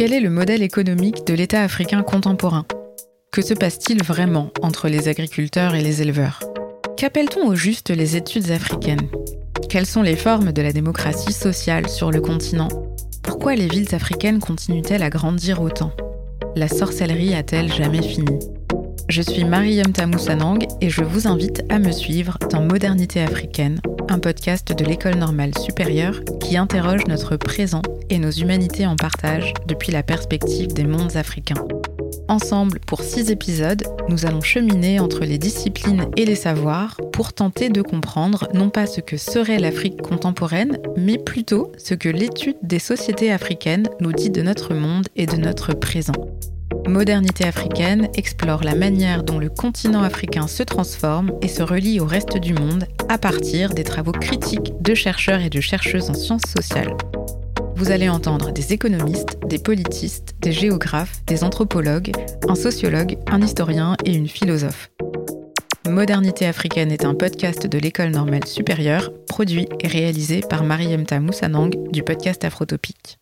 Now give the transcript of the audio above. Quel est le modèle économique de l'État africain contemporain ? Que se passe-t-il vraiment entre les agriculteurs et les éleveurs ? Qu'appelle-t-on au juste les études africaines ? Quelles sont les formes de la démocratie sociale sur le continent ? Pourquoi les villes africaines continuent-elles à grandir autant ? La sorcellerie a-t-elle jamais fini ? Je suis Marie-Yemta Moussanang et je vous invite à me suivre dans Modernités africaines, un podcast de l'École normale supérieure qui interroge notre présent et nos humanités en partage depuis la perspective des mondes africains. Ensemble, pour 6 épisodes, nous allons cheminer entre les disciplines et les savoirs pour tenter de comprendre non pas ce que serait l'Afrique contemporaine, mais plutôt ce que l'étude des sociétés africaines nous dit de notre monde et de notre présent. Modernité africaine explore la manière dont le continent africain se transforme et se relie au reste du monde à partir des travaux critiques de chercheurs et de chercheuses en sciences sociales. Vous allez entendre des économistes, des politistes, des géographes, des anthropologues, un sociologue, un historien et une philosophe. Modernité africaine est un podcast de l'École normale supérieure, produit et réalisé par Marie-Yemta Moussanang du podcast Afrotopiques.